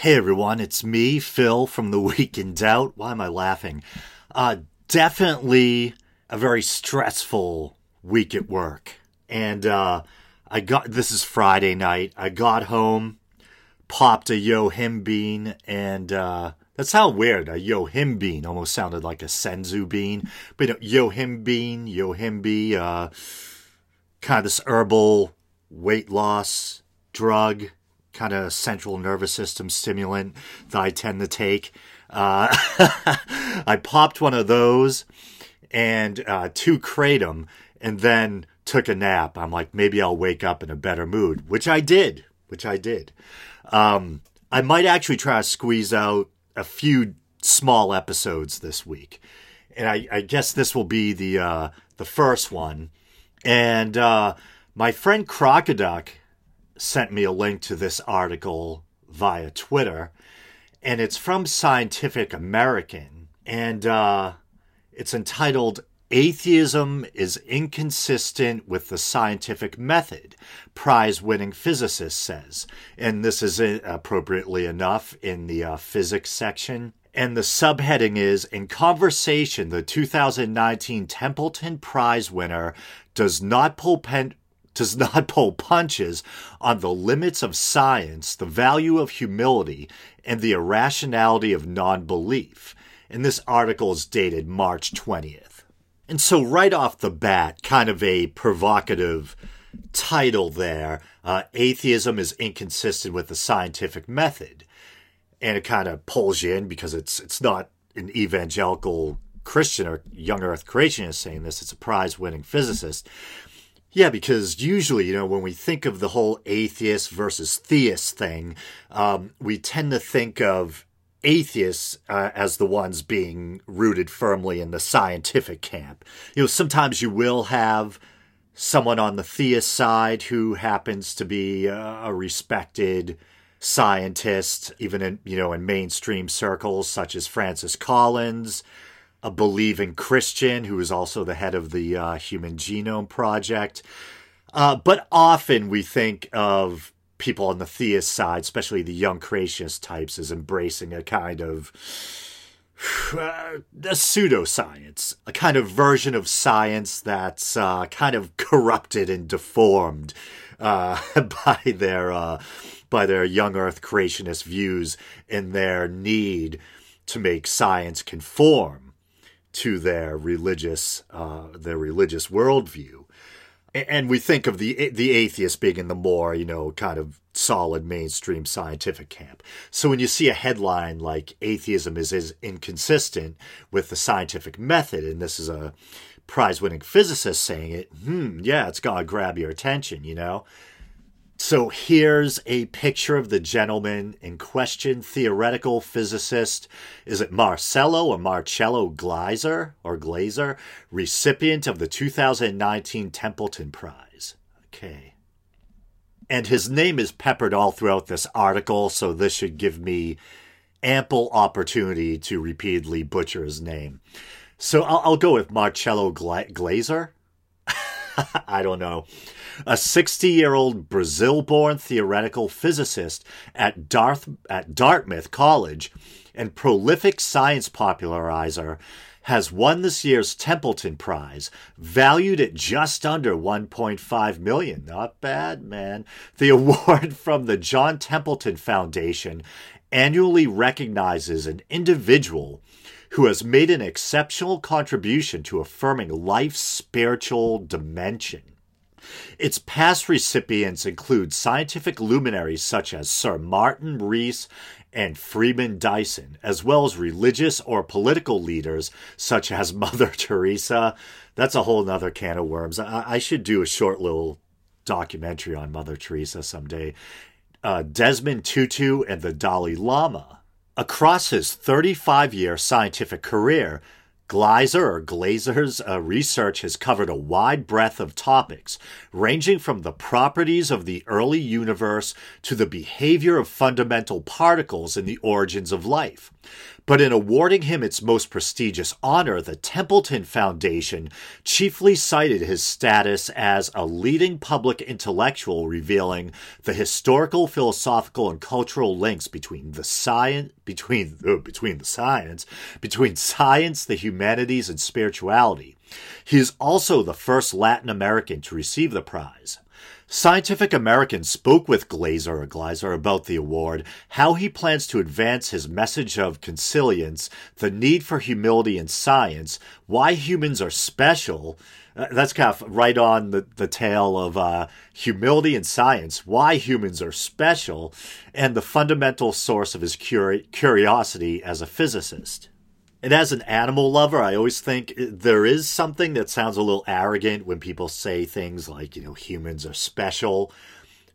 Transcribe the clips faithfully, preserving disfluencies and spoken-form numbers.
Hey everyone, it's me, Phil, from The Week in Doubt. Why am I laughing? Uh, definitely a very stressful week at work. And uh, I got, this is Friday night, I got home, popped a Yohimbe Bean, and uh, that's how weird, a Yohimbe Bean almost sounded like a Senzu Bean. But you know, Yohimbe Bean, Yohimbe, uh, kind of this herbal weight loss drug, kind of central nervous system stimulant that I tend to take. Uh, I popped one of those and uh, two kratom and then took a nap. I'm like, maybe I'll wake up in a better mood, which I did, which I did. Um, I might actually try to squeeze out a few small episodes this week. And I, I guess this will be the uh, the first one. And uh, my friend Crocoduck sent me a link to this article via Twitter, and it's from Scientific American, and uh, it's entitled "Atheism is Inconsistent with the Scientific Method," prize-winning physicist says. And this is, appropriately enough, in the uh, physics section. And the subheading is, in conversation, the two thousand nineteen Templeton Prize winner does not pull pen... does not pull punches on the limits of science, the value of humility, and the irrationality of non-belief. And this article is dated March twentieth. And so right off the bat, kind of a provocative title there, uh, Atheism is Inconsistent with the Scientific Method. And it kind of pulls you in because it's it's not an evangelical Christian or young earth creationist saying this, it's a prize-winning physicist. Yeah, because usually, you know, when we think of the whole atheist versus theist thing, um, we tend to think of atheists uh, as the ones being rooted firmly in the scientific camp. You know, sometimes you will have someone on the theist side who happens to be uh, a respected scientist, even in, you know, in mainstream circles, such as Francis Collins, a believing Christian who is also the head of the uh, Human Genome Project. Uh, but often we think of people on the theist side, especially the young creationist types, as embracing a kind of uh, a pseudoscience, a kind of version of science that's uh, kind of corrupted and deformed uh, by their uh, by their young earth creationist views and their need to make science conform to their religious uh, their religious worldview. And we think of the the atheist being in the more, you know, kind of solid mainstream scientific camp. So when you see a headline like atheism is, is inconsistent with the scientific method, and this is a prize-winning physicist saying it, hmm, yeah, it's got to grab your attention, you know? So here's a picture of the gentleman in question, theoretical physicist, is it Marcelo or Marcelo Gleiser, or Glaser, recipient of the two thousand nineteen Templeton Prize. Okay. And his name is peppered all throughout this article, so this should give me ample opportunity to repeatedly butcher his name. So I'll, I'll go with Marcelo Gla- Glaser. I don't know. A sixty-year-old Brazil-born theoretical physicist at Darth, at Dartmouth College and prolific science popularizer has won this year's Templeton Prize, valued at just under one point five million dollars. Not bad, man. The award from the John Templeton Foundation annually recognizes an individual who has made an exceptional contribution to affirming life's spiritual dimension. Its past recipients include scientific luminaries such as Sir Martin Rees and Freeman Dyson, as well as religious or political leaders such as Mother Teresa. That's a whole nother can of worms. I, I should do a short little documentary on Mother Teresa someday. Uh, Desmond Tutu and the Dalai Lama. Across his thirty-five-year scientific career, Gleiser or Glaser's uh, research has covered a wide breadth of topics, ranging from the properties of the early universe to the behavior of fundamental particles and the origins of life. But in awarding him its most prestigious honor, the Templeton Foundation chiefly cited his status as a leading public intellectual, revealing the historical, philosophical, and cultural links between the science, between uh, between the science, between science, the humanities, and spirituality. He is also the first Latin American to receive the prize. Scientific American spoke with Glaser or Gleiser about the award, how he plans to advance his message of consilience, the need for humility in science, why humans are special. Uh, that's kind of right on the, the tail of uh, humility in science, why humans are special, and the fundamental source of his curi- curiosity as a physicist. And as an animal lover, I always think there is something that sounds a little arrogant when people say things like, you know, humans are special.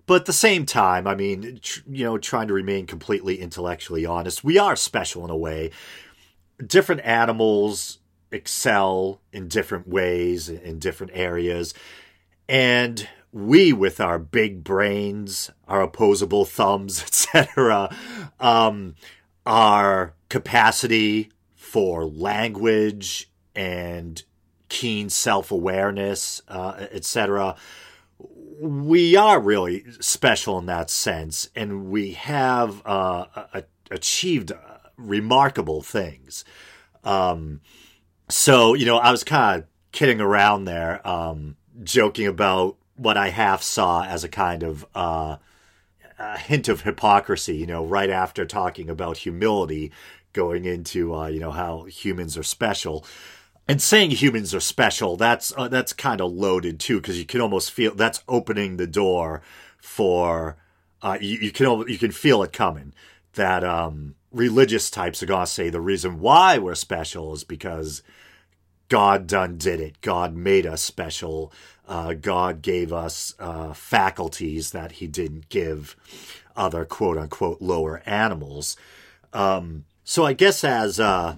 But at the same time, I mean, tr- you know, trying to remain completely intellectually honest, we are special in a way. Different animals excel in different ways, in different areas. And we, with our big brains, our opposable thumbs, et cetera, um, our capacity for language and keen self-awareness, uh, et cetera, we are really special in that sense, and we have uh, a- achieved remarkable things. Um, so, you know, I was kind of kidding around there, um, joking about what I half saw as a kind of uh, a hint of hypocrisy, you know, right after talking about humility, going into, uh, you know, how humans are special. And saying humans are special, that's uh, that's kind of loaded, too, because you can almost feel that's opening the door for, uh, you, you can you can feel it coming, that um, religious types are going to say the reason why we're special is because God done did it. God made us special. Uh, God gave us uh, faculties that he didn't give other quote-unquote lower animals. Um So I guess as uh,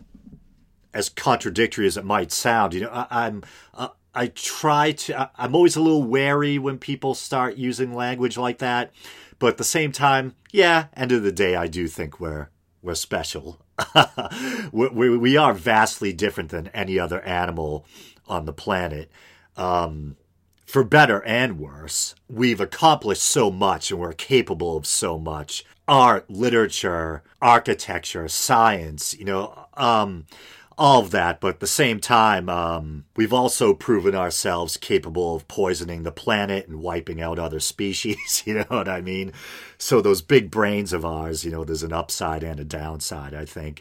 as contradictory as it might sound, you know, I, I'm uh, I try to I, I'm always a little wary when people start using language like that, but at the same time, yeah, end of the day, I do think we're we're special. we, we we are vastly different than any other animal on the planet. Um, for better and worse, we've accomplished so much and we're capable of so much. Art, literature, architecture, science, you know, um, all of that. But at the same time, um, we've also proven ourselves capable of poisoning the planet and wiping out other species, you know what I mean? So those big brains of ours, you know, there's an upside and a downside, I think.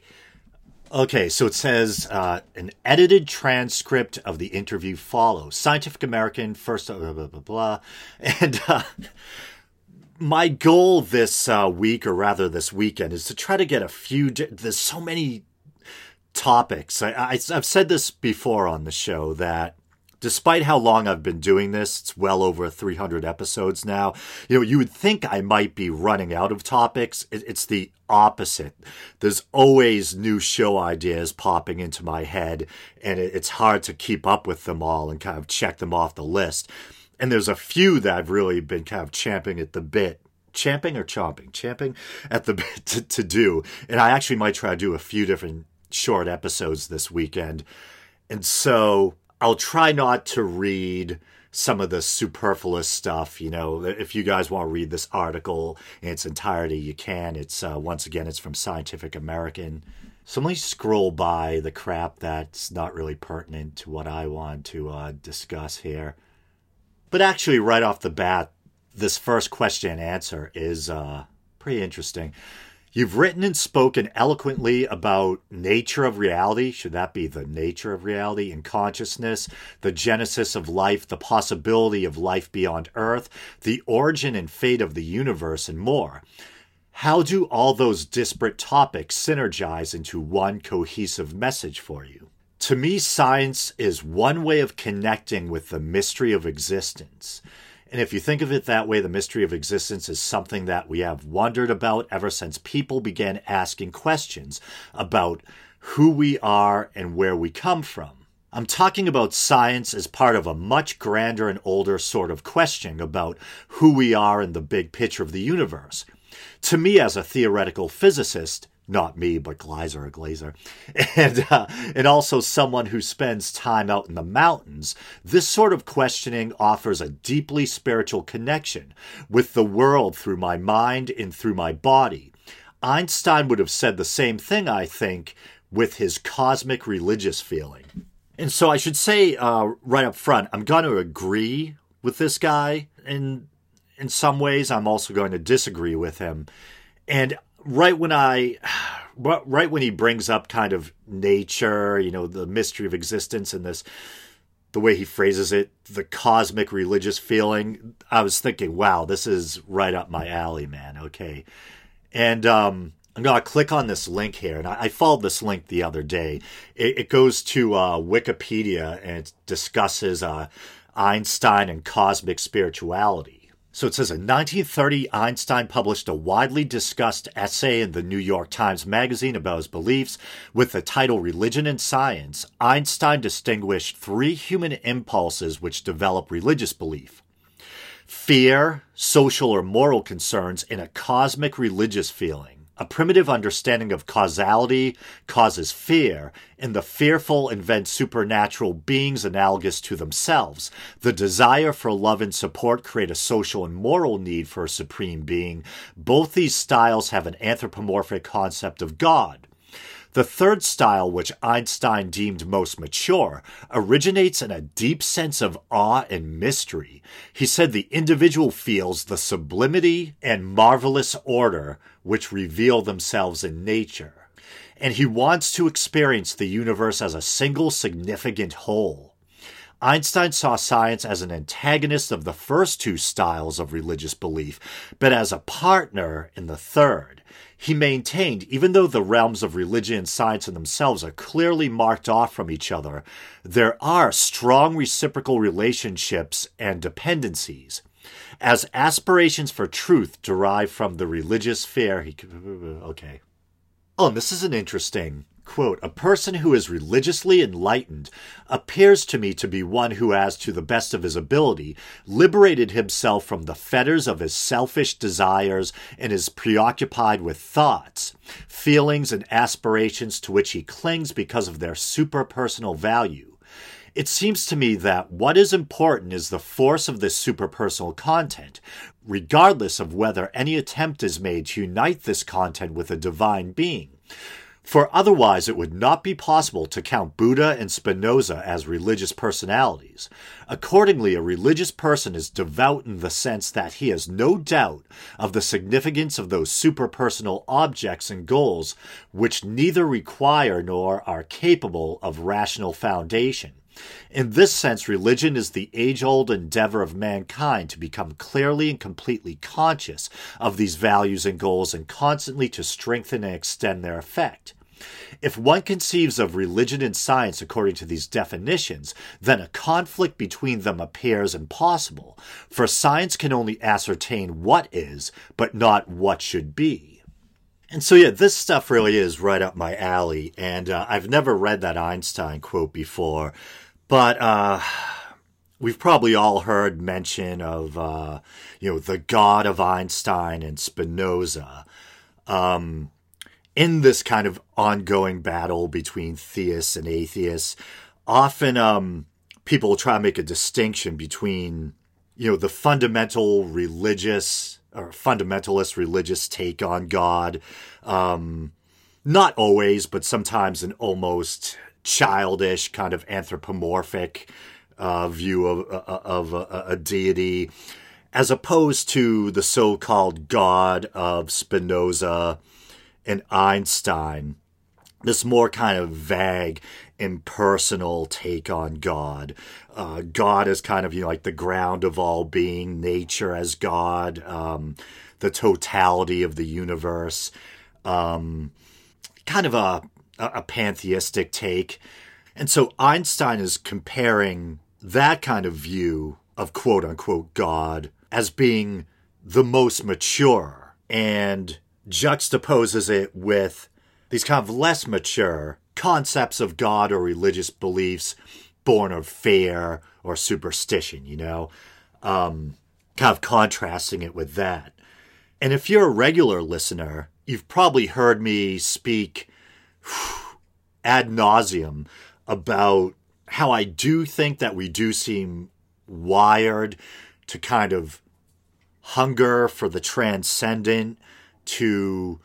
Okay, so it says uh, an edited transcript of the interview follows. Scientific American, first, blah, blah, blah, blah. And Uh, my goal this uh, week, or rather this weekend, is to try to get a few. Di- There's so many topics. I, I, I've said this before on the show that despite how long I've been doing this, it's well over three hundred episodes now. You know, you would think I might be running out of topics. It, it's the opposite. There's always new show ideas popping into my head, and it, it's hard to keep up with them all and kind of check them off the list. And there's a few that I've really been kind of champing at the bit. Champing or chomping? Champing at the bit to, to do. And I actually might try to do a few different short episodes this weekend. And so I'll try not to read some of the superfluous stuff. You know, if you guys want to read this article in its entirety, you can. It's uh, once again, it's from Scientific American. So let me scroll by the crap that's not really pertinent to what I want to uh, discuss here. But actually, right off the bat, this first question and answer is uh, pretty interesting. You've written and spoken eloquently about nature of reality. Should that be the nature of reality and consciousness, the genesis of life, the possibility of life beyond Earth, the origin and fate of the universe, and more. How do all those disparate topics synergize into one cohesive message for you? To me, science is one way of connecting with the mystery of existence. And if you think of it that way, the mystery of existence is something that we have wondered about ever since people began asking questions about who we are and where we come from. I'm talking about science as part of a much grander and older sort of question about who we are in the big picture of the universe. To me, as a theoretical physicist, not me, but Gleiser or Glaser, and, uh, and also someone who spends time out in the mountains, this sort of questioning offers a deeply spiritual connection with the world through my mind and through my body. Einstein would have said the same thing, I think, with his cosmic religious feeling. And so I should say uh, right up front, I'm going to agree with this guy, and in some ways I'm also going to disagree with him. And Right when I, right when he brings up kind of nature, you know, the mystery of existence and this, the way he phrases it, the cosmic religious feeling, I was thinking, wow, this is right up my alley, man. Okay. And um, I'm going to click on this link here. And I, I followed this link the other day. It, it goes to uh, Wikipedia and it discusses uh, Einstein and cosmic spirituality. So it says, in nineteen thirty, Einstein published a widely discussed essay in the New York Times Magazine about his beliefs. With the title Religion and Science, Einstein distinguished three human impulses which develop religious belief: fear, social or moral concerns, and a cosmic religious feeling. A primitive understanding of causality causes fear, and the fearful invent supernatural beings analogous to themselves. The desire for love and support create a social and moral need for a supreme being. Both these styles have an anthropomorphic concept of God. The third style, which Einstein deemed most mature, originates in a deep sense of awe and mystery. He said the individual feels the sublimity and marvelous order which reveal themselves in nature, and he wants to experience the universe as a single significant whole. Einstein saw science as an antagonist of the first two styles of religious belief, but as a partner in the third. He maintained, even though the realms of religion and science in themselves are clearly marked off from each other, there are strong reciprocal relationships and dependencies. As aspirations for truth derive from the religious fear, he... Okay. Oh, and this is an interesting quote. A person who is religiously enlightened appears to me to be one who has, to the best of his ability, liberated himself from the fetters of his selfish desires and is preoccupied with thoughts, feelings, and aspirations to which he clings because of their superpersonal value. It seems to me that what is important is the force of this superpersonal content, regardless of whether any attempt is made to unite this content with a divine being. For otherwise, it would not be possible to count Buddha and Spinoza as religious personalities. Accordingly, a religious person is devout in the sense that he has no doubt of the significance of those superpersonal objects and goals which neither require nor are capable of rational foundation. In this sense, religion is the age-old endeavor of mankind to become clearly and completely conscious of these values and goals and constantly to strengthen and extend their effect. If one conceives of religion and science according to these definitions, then a conflict between them appears impossible, for science can only ascertain what is, but not what should be. And so, yeah, this stuff really is right up my alley, and uh, I've never read that Einstein quote before, but uh, we've probably all heard mention of, uh, you know, the God of Einstein and Spinoza um, in this kind of ongoing battle between theists and atheists. Often um, people try to make a distinction between, you know, the fundamental religious or fundamentalist religious take on God. Um, not always, but sometimes an almost childish kind of anthropomorphic uh, view of, of, of a, a deity, as opposed to the so-called God of Spinoza and Einstein, this more kind of vague, impersonal take on God. Uh, God is kind of, you know, like the ground of all being, nature as God, um, the totality of the universe, um, kind of a, a pantheistic take. And so Einstein is comparing that kind of view of quote-unquote God as being the most mature and juxtaposes it with these kind of less mature concepts of God or religious beliefs born of fear or superstition, you know, um, kind of contrasting it with that. And if you're a regular listener, you've probably heard me speak whew, ad nauseum about how I do think that we do seem wired to kind of hunger for the transcendent, to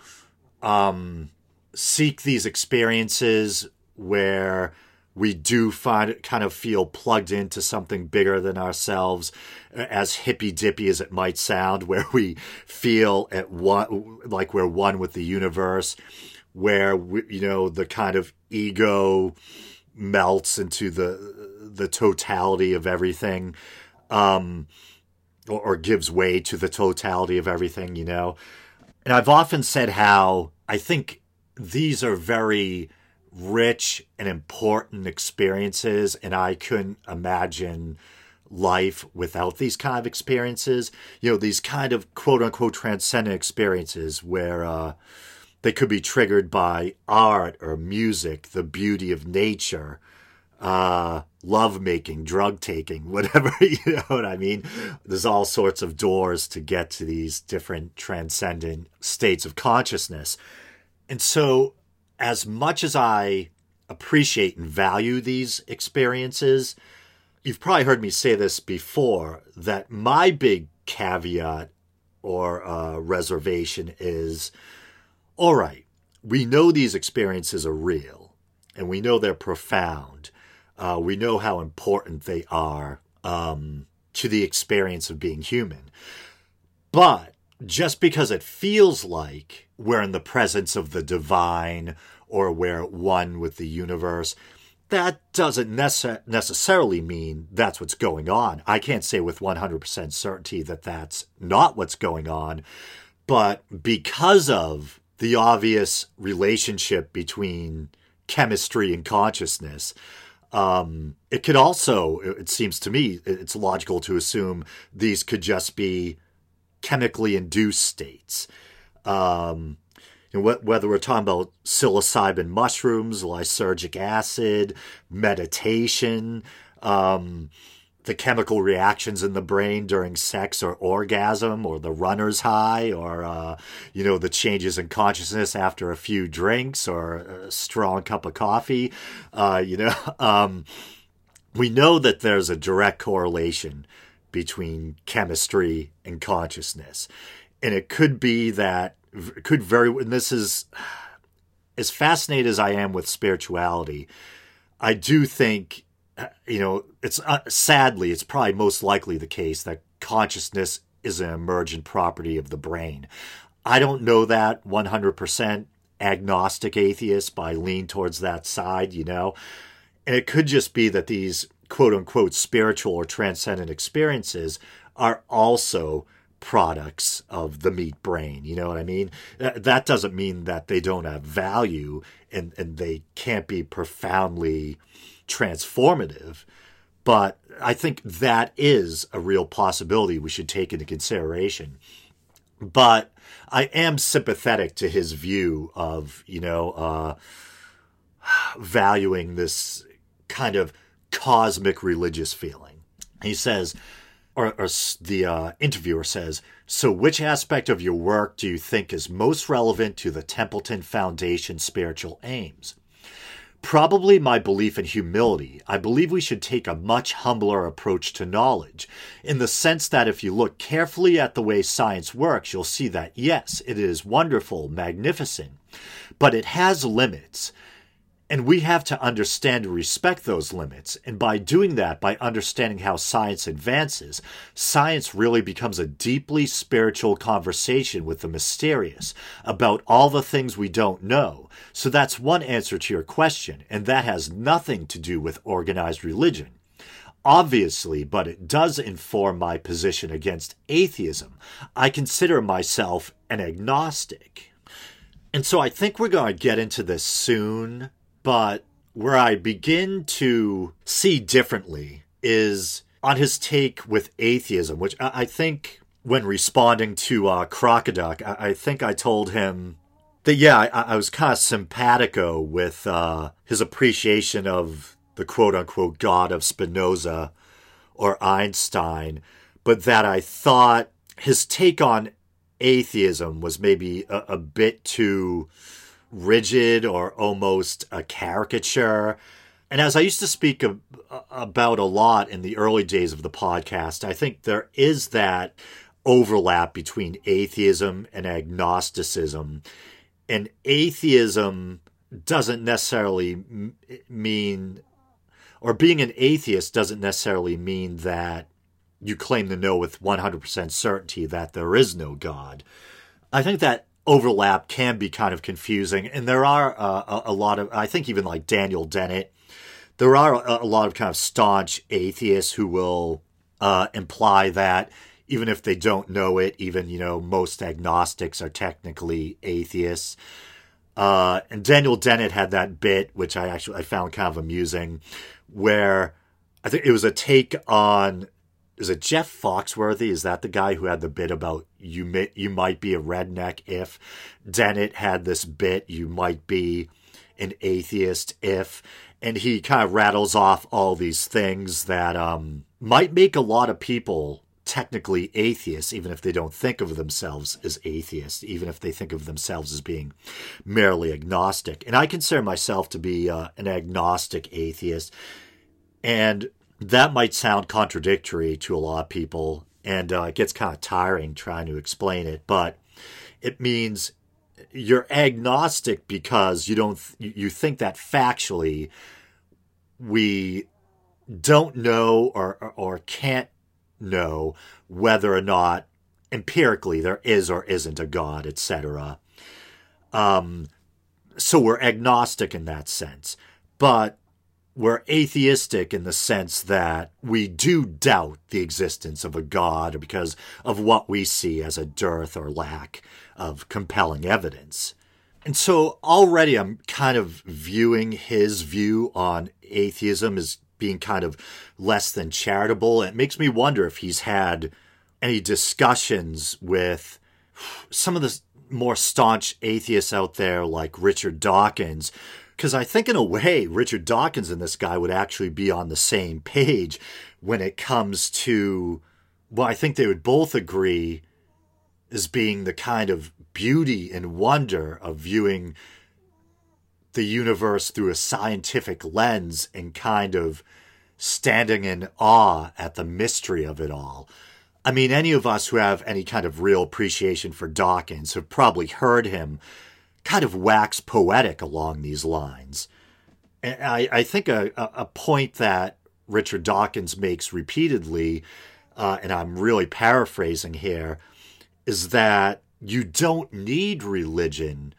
um, seek these experiences where we do find kind of feel plugged into something bigger than ourselves, as hippy-dippy as it might sound, where we feel at one, like we're one with the universe, where we, you know, the kind of ego melts into the the totality of everything, um, or, or gives way to the totality of everything, you know. And I've often said how I think these are very rich and important experiences, and I couldn't imagine life without these kind of experiences, you know, these kind of quote-unquote transcendent experiences where uh, they could be triggered by art or music, the beauty of nature, uh, love-making, drug-taking, whatever, you know what I mean? There's all sorts of doors to get to these different transcendent states of consciousness. And so as much as I appreciate and value these experiences, you've probably heard me say this before, that my big caveat or uh, reservation is, all right, we know these experiences are real, and we know they're profound. Uh, we know how important they are um, to the experience of being human. But just because it feels like we're in the presence of the divine or we're at one with the universe, that doesn't nece- necessarily mean that's what's going on. I can't say with one hundred percent certainty that that's not what's going on, but because of the obvious relationship between chemistry and consciousness, um, it could also, it seems to me, it's logical to assume these could just be chemically induced states. Um, you know, whether we're talking about psilocybin mushrooms, lysergic acid, meditation, um, the chemical reactions in the brain during sex or orgasm, or the runner's high, or, uh, you know, the changes in consciousness after a few drinks or a strong cup of coffee, uh, you know, um, we know that there's a direct correlation between chemistry and consciousness. And it could be that, it could very, and this is, as fascinated as I am with spirituality, I do think, you know, it's uh, sadly, it's probably most likely the case that consciousness is an emergent property of the brain. I don't know that one hundred percent. Agnostic atheist, but I lean towards that side, you know. And it could just be that these quote unquote spiritual or transcendent experiences are also products of the meat brain, you know what I mean? That doesn't mean that they don't have value and, and they can't be profoundly transformative, but I think that is a real possibility we should take into consideration. But I am sympathetic to his view of, you know, uh, valuing this kind of cosmic religious feeling. He says, Or, or the uh, interviewer says, so which aspect of your work do you think is most relevant to the Templeton Foundation's spiritual aims? Probably my belief in humility. I believe we should take a much humbler approach to knowledge, in the sense that if you look carefully at the way science works, you'll see that, yes, it is wonderful, magnificent, but it has limits. And we have to understand and respect those limits. And by doing that, by understanding how science advances, science really becomes a deeply spiritual conversation with the mysterious about all the things we don't know. So that's one answer to your question, and that has nothing to do with organized religion. Obviously, but it does inform my position against atheism. I consider myself an agnostic. And so I think we're going to get into this soon. But where I begin to see differently is on his take with atheism, which I think when responding to uh, Crocoduck, I think I told him that, yeah, I, I was kind of simpatico with uh, his appreciation of the quote-unquote God of Spinoza or Einstein, but that I thought his take on atheism was maybe a, a bit too rigid or almost a caricature. And as I used to speak of, about a lot in the early days of the podcast, I think there is that overlap between atheism and agnosticism. And atheism doesn't necessarily m- mean, or being an atheist doesn't necessarily mean that you claim to know with one hundred percent certainty that there is no God. I think that overlap can be kind of confusing. And there are uh, a lot of, I think even like Daniel Dennett, there are a lot of kind of staunch atheists who will uh, imply that even if they don't know it, even, you know, most agnostics are technically atheists. Uh, and Daniel Dennett had that bit, which I actually I found kind of amusing, where I think it was a take on, is it Jeff Foxworthy? Is that the guy who had the bit about you, mi- you might be a redneck if? Dennett had this bit, you might be an atheist if. And he kind of rattles off all these things that um, might make a lot of people technically atheists, even if they don't think of themselves as atheists, even if they think of themselves as being merely agnostic. And I consider myself to be uh, an agnostic atheist. And that might sound contradictory to a lot of people, and uh, it gets kind of tiring trying to explain it, but it means you're agnostic because you don't th- you think that factually we don't know or, or or can't know whether or not empirically there is or isn't a God, et cetera. Um, so we're agnostic in that sense, but we're atheistic in the sense that we do doubt the existence of a God because of what we see as a dearth or lack of compelling evidence. And so already I'm kind of viewing his view on atheism as being kind of less than charitable. It makes me wonder if he's had any discussions with some of the more staunch atheists out there like Richard Dawkins, because I think in a way, Richard Dawkins and this guy would actually be on the same page when it comes to, well, I think they would both agree as being the kind of beauty and wonder of viewing the universe through a scientific lens and kind of standing in awe at the mystery of it all. I mean, any of us who have any kind of real appreciation for Dawkins have probably heard him kind of wax poetic along these lines. And I, I think a, a point that Richard Dawkins makes repeatedly, uh, and I'm really paraphrasing here, is that you don't need religion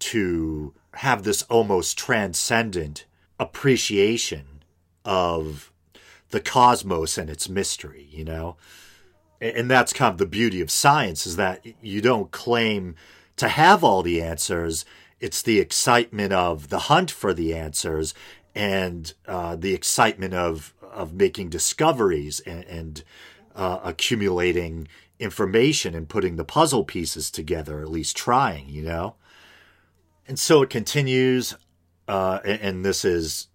to have this almost transcendent appreciation of the cosmos and its mystery, you know? And that's kind of the beauty of science, is that you don't claim to have all the answers. It's the excitement of the hunt for the answers and uh, the excitement of of making discoveries and, and uh, accumulating information and putting the puzzle pieces together, at least trying, you know? And so it continues, uh, and, and this is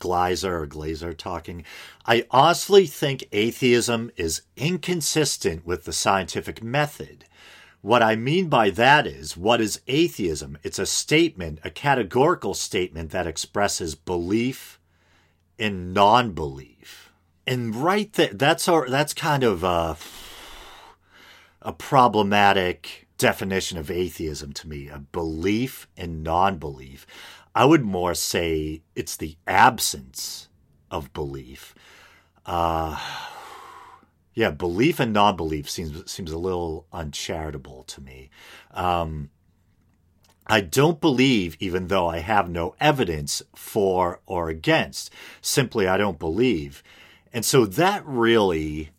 Gleiser or Glaser talking. I honestly think atheism is inconsistent with the scientific method. What I mean by that is, what is atheism? It's a statement, a categorical statement that expresses belief in non-belief. And right there, that's our, that's kind of a, a problematic definition of atheism to me, a belief in non-belief. I would more say it's the absence of belief. Uh... Yeah, belief and non-belief seems seems a little uncharitable to me. Um, I don't believe, even though I have no evidence for or against. Simply, I don't believe. And so that really,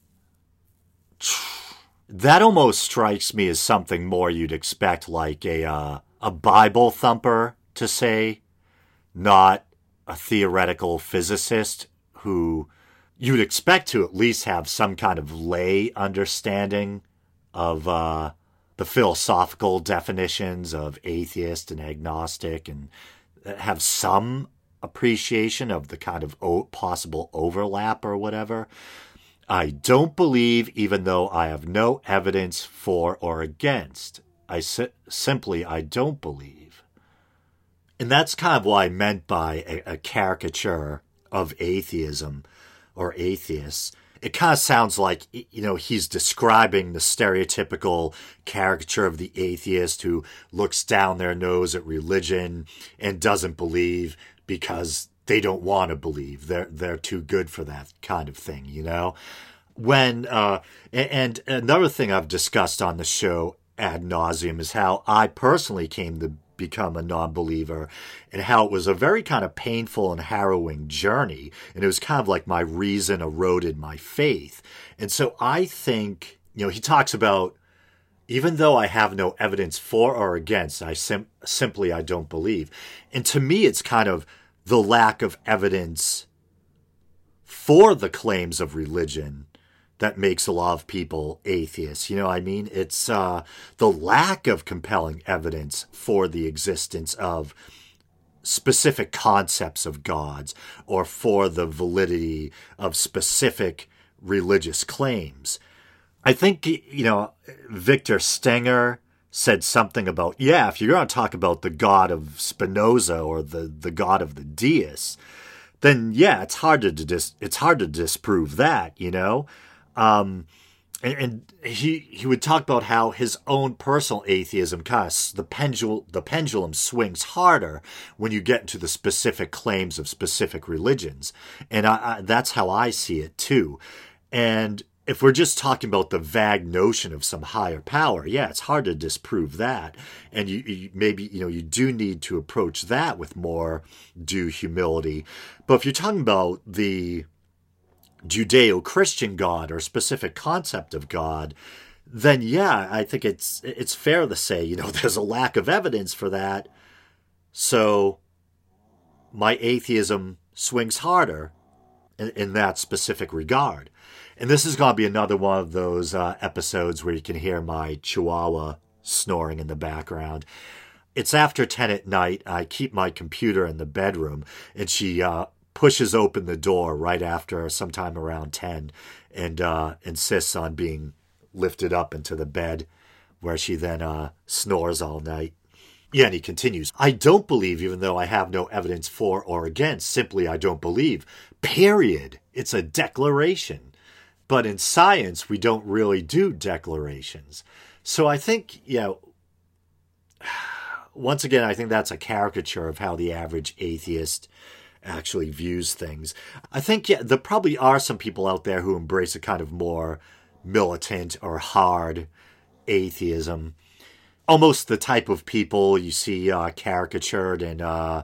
that almost strikes me as something more you'd expect like a uh, a Bible thumper to say, not a theoretical physicist who you'd expect to at least have some kind of lay understanding of uh, the philosophical definitions of atheist and agnostic and have some appreciation of the kind of possible overlap or whatever. I don't believe, even though I have no evidence for or against. I si- simply, I don't believe. And that's kind of what I meant by a, a caricature of atheism or atheists. It kind of sounds like, you know, he's describing the stereotypical caricature of the atheist who looks down their nose at religion and doesn't believe because they don't want to believe. They're, they're too good for that kind of thing, you know? When, uh, and another thing I've discussed on the show ad nauseum is how I personally came to become a non-believer and how it was a very kind of painful and harrowing journey. And it was kind of like my reason eroded my faith. And so I think, you know, he talks about, even though I have no evidence for or against, I sim- simply, I don't believe. And to me, it's kind of the lack of evidence for the claims of religion that makes a lot of people atheists. You know what I mean? It's uh, the lack of compelling evidence for the existence of specific concepts of gods or for the validity of specific religious claims. I think, you know, Victor Stenger said something about, yeah, if you're going to talk about the God of Spinoza or the, the God of the deists, then, yeah, it's hard to, dis- it's hard to disprove that, you know? Um, and, and he he would talk about how his own personal atheism, kind of the pendulum the pendulum swings harder when you get into the specific claims of specific religions, and I, I, that's how I see it too. And if we're just talking about the vague notion of some higher power, yeah, it's hard to disprove that, and you, you maybe you know you do need to approach that with more due humility. But if you're talking about the Judeo-Christian God or specific concept of God, then yeah, I think it's it's fair to say, you know, there's a lack of evidence for that. So my atheism swings harder in, in that specific regard. And this is going to be another one of those uh, episodes where you can hear my chihuahua snoring in the background. It's after ten at night. I keep my computer in the bedroom, and she uh, pushes open the door right after, sometime around ten, and uh, insists on being lifted up into the bed, where she then uh, snores all night. Yeah, and he continues, I don't believe, even though I have no evidence for or against. Simply, I don't believe. Period. It's a declaration. But in science, we don't really do declarations. So I think, you know, once again, I think that's a caricature of how the average atheist actually views things. I think, yeah, there probably are some people out there who embrace a kind of more militant or hard atheism. Almost the type of people you see uh, caricatured in uh,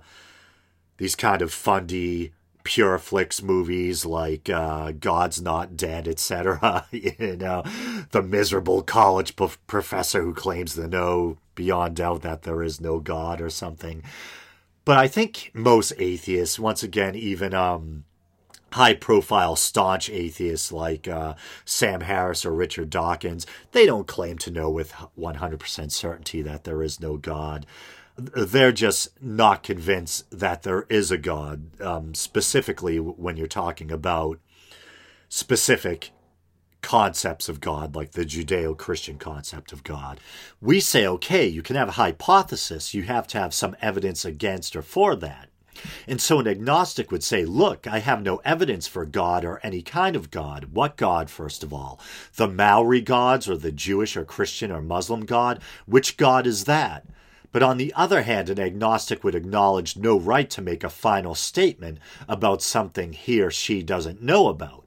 these kind of fundy PureFlix movies like uh, God's Not Dead, et cetera. You know, the miserable college p- professor who claims to know beyond doubt that there is no God or something. But I think most atheists, once again, even um, high-profile staunch atheists like uh, Sam Harris or Richard Dawkins, they don't claim to know with one hundred percent certainty that there is no God. They're just not convinced that there is a God, um, specifically when you're talking about specific concepts of God, like the Judeo-Christian concept of God. We say, okay, you can have a hypothesis. You have to have some evidence against or for that. And so an agnostic would say, look, I have no evidence for God or any kind of God. What God, first of all? The Maori gods or the Jewish or Christian or Muslim God? Which God is that? But on the other hand, an agnostic would acknowledge no right to make a final statement about something he or she doesn't know about.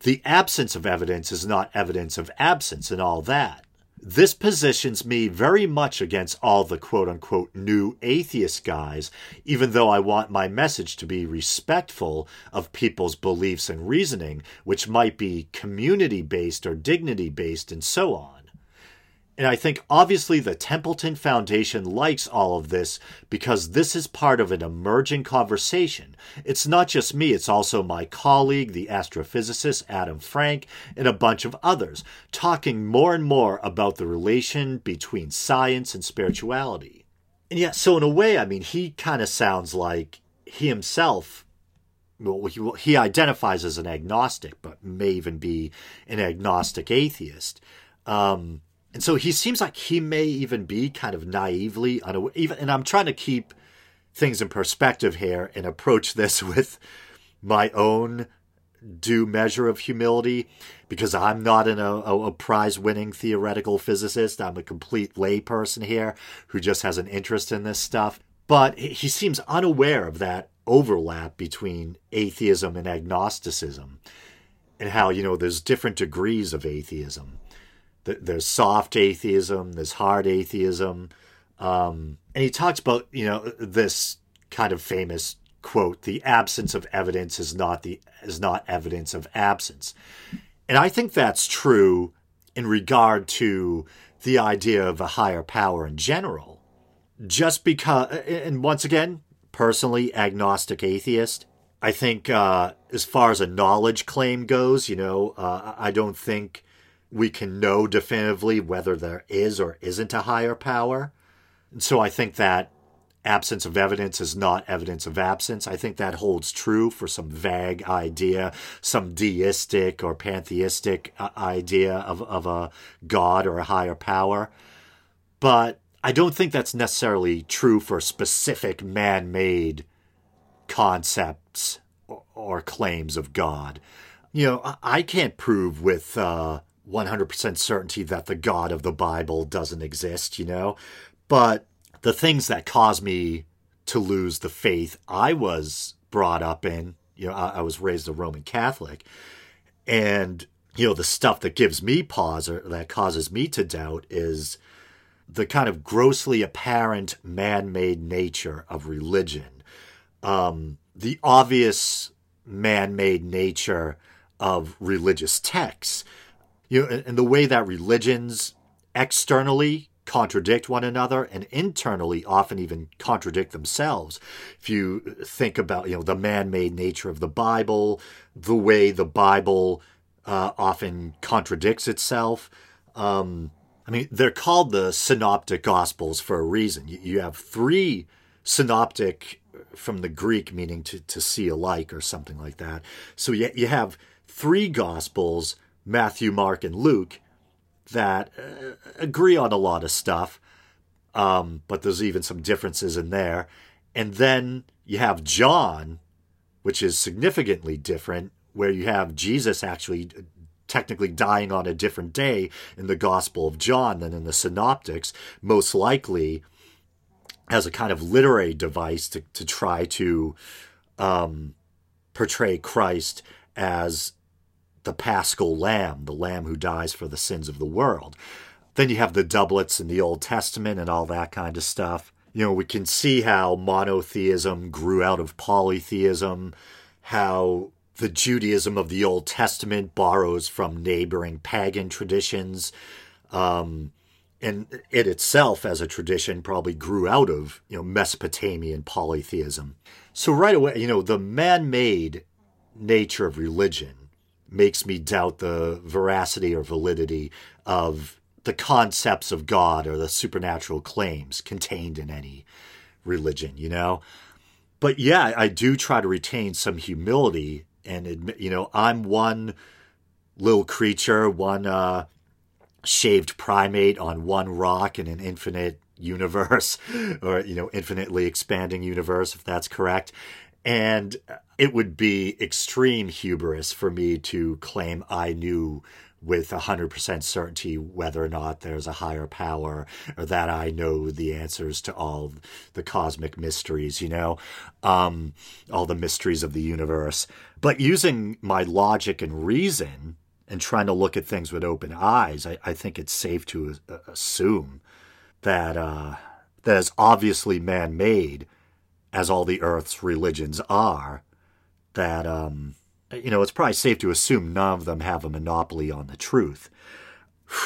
The absence of evidence is not evidence of absence and all that. This positions me very much against all the quote-unquote new atheist guys, even though I want my message to be respectful of people's beliefs and reasoning, which might be community-based or dignity-based and so on. And I think obviously the Templeton Foundation likes all of this because this is part of an emerging conversation. It's not just me, it's also my colleague, the astrophysicist Adam Frank, and a bunch of others, talking more and more about the relation between science and spirituality. And yeah, so in a way, I mean, he kind of sounds like he himself, well, he, he identifies as an agnostic, but may even be an agnostic atheist. Um... And so he seems like he may even be kind of naively unaware. Even, and I'm trying to keep things in perspective here and approach this with my own due measure of humility, because I'm not an, a, a prize-winning theoretical physicist. I'm a complete layperson here who just has an interest in this stuff. But he seems unaware of that overlap between atheism and agnosticism and how, you know, there's different degrees of atheism. There's soft atheism, there's hard atheism. Um, and he talks about, you know, this kind of famous quote, the absence of evidence is not the is not evidence of absence. And I think that's true in regard to the idea of a higher power in general. Just because, and once again, personally, agnostic atheist, I think uh, as far as a knowledge claim goes, you know, uh, I don't think we can know definitively whether there is or isn't a higher power. And so I think that absence of evidence is not evidence of absence. I think that holds true for some vague idea, some deistic or pantheistic idea of, of a god or a higher power. But I don't think that's necessarily true for specific man-made concepts or, or claims of God. You know, I can't prove with Uh, one hundred percent certainty that the God of the Bible doesn't exist, you know? But the things that caused me to lose the faith I was brought up in, you know, I, I was raised a Roman Catholic, and, you know, the stuff that gives me pause or that causes me to doubt is the kind of grossly apparent man-made nature of religion. Um, the obvious man-made nature of religious texts. You know, and the way that religions externally contradict one another and internally often even contradict themselves. If you think about, you know, the man-made nature of the Bible, the way the Bible uh, often contradicts itself. Um, I mean, they're called the Synoptic Gospels for a reason. You, you have three synoptic from the Greek meaning to, to see alike or something like that. So you, you have three Gospels, Matthew, Mark, and Luke, that uh, agree on a lot of stuff, um, but there's even some differences in there. And then you have John, which is significantly different, where you have Jesus actually technically dying on a different day in the Gospel of John than in the Synoptics, most likely as a kind of literary device to, to try to um, portray Christ as the Paschal Lamb, the Lamb who dies for the sins of the world. Then you have the doublets in the Old Testament and all that kind of stuff. You know, we can see how monotheism grew out of polytheism, how the Judaism of the Old Testament borrows from neighboring pagan traditions, um, and it itself as a tradition probably grew out of, you know, Mesopotamian polytheism. So right away, you know, the man-made nature of religion makes me doubt the veracity or validity of the concepts of God or the supernatural claims contained in any religion, you know? But yeah, I do try to retain some humility and admit, you know, I'm one little creature, one uh, shaved primate on one rock in an infinite universe or, you know, infinitely expanding universe, if that's correct. And it would be extreme hubris for me to claim I knew with one hundred percent certainty whether or not there's a higher power or that I know the answers to all the cosmic mysteries, you know, um, all the mysteries of the universe. But using my logic and reason and trying to look at things with open eyes, I, I think it's safe to assume that uh, that is obviously man-made, as all the Earth's religions are, that, um, you know, it's probably safe to assume none of them have a monopoly on the truth.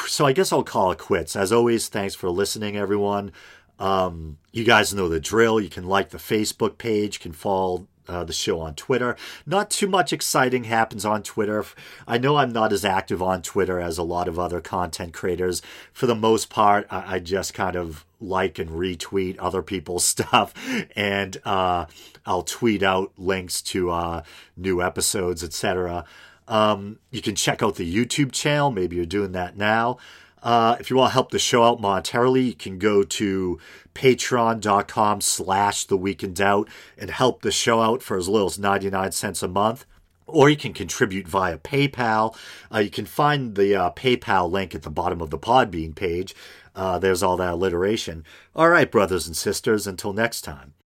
So I guess I'll call it quits. As always, thanks for listening, everyone. Um, you guys know the drill. You can like the Facebook page, can follow Uh, the show on Twitter. Not too much exciting happens on Twitter. I know I'm not as active on Twitter as a lot of other content creators. For the most part, I, I just kind of like and retweet other people's stuff, and uh, I'll tweet out links to uh, new episodes, et cetera. Um, you can check out the YouTube channel. Maybe you're doing that now. Uh, if you want to help the show out monetarily, you can go to patreon.com slash The Week in Doubt and help the show out for as little as ninety-nine cents a month. Or you can contribute via PayPal. Uh, you can find the uh, PayPal link at the bottom of the Podbean page. Uh, there's all that alliteration. All right, brothers and sisters, until next time.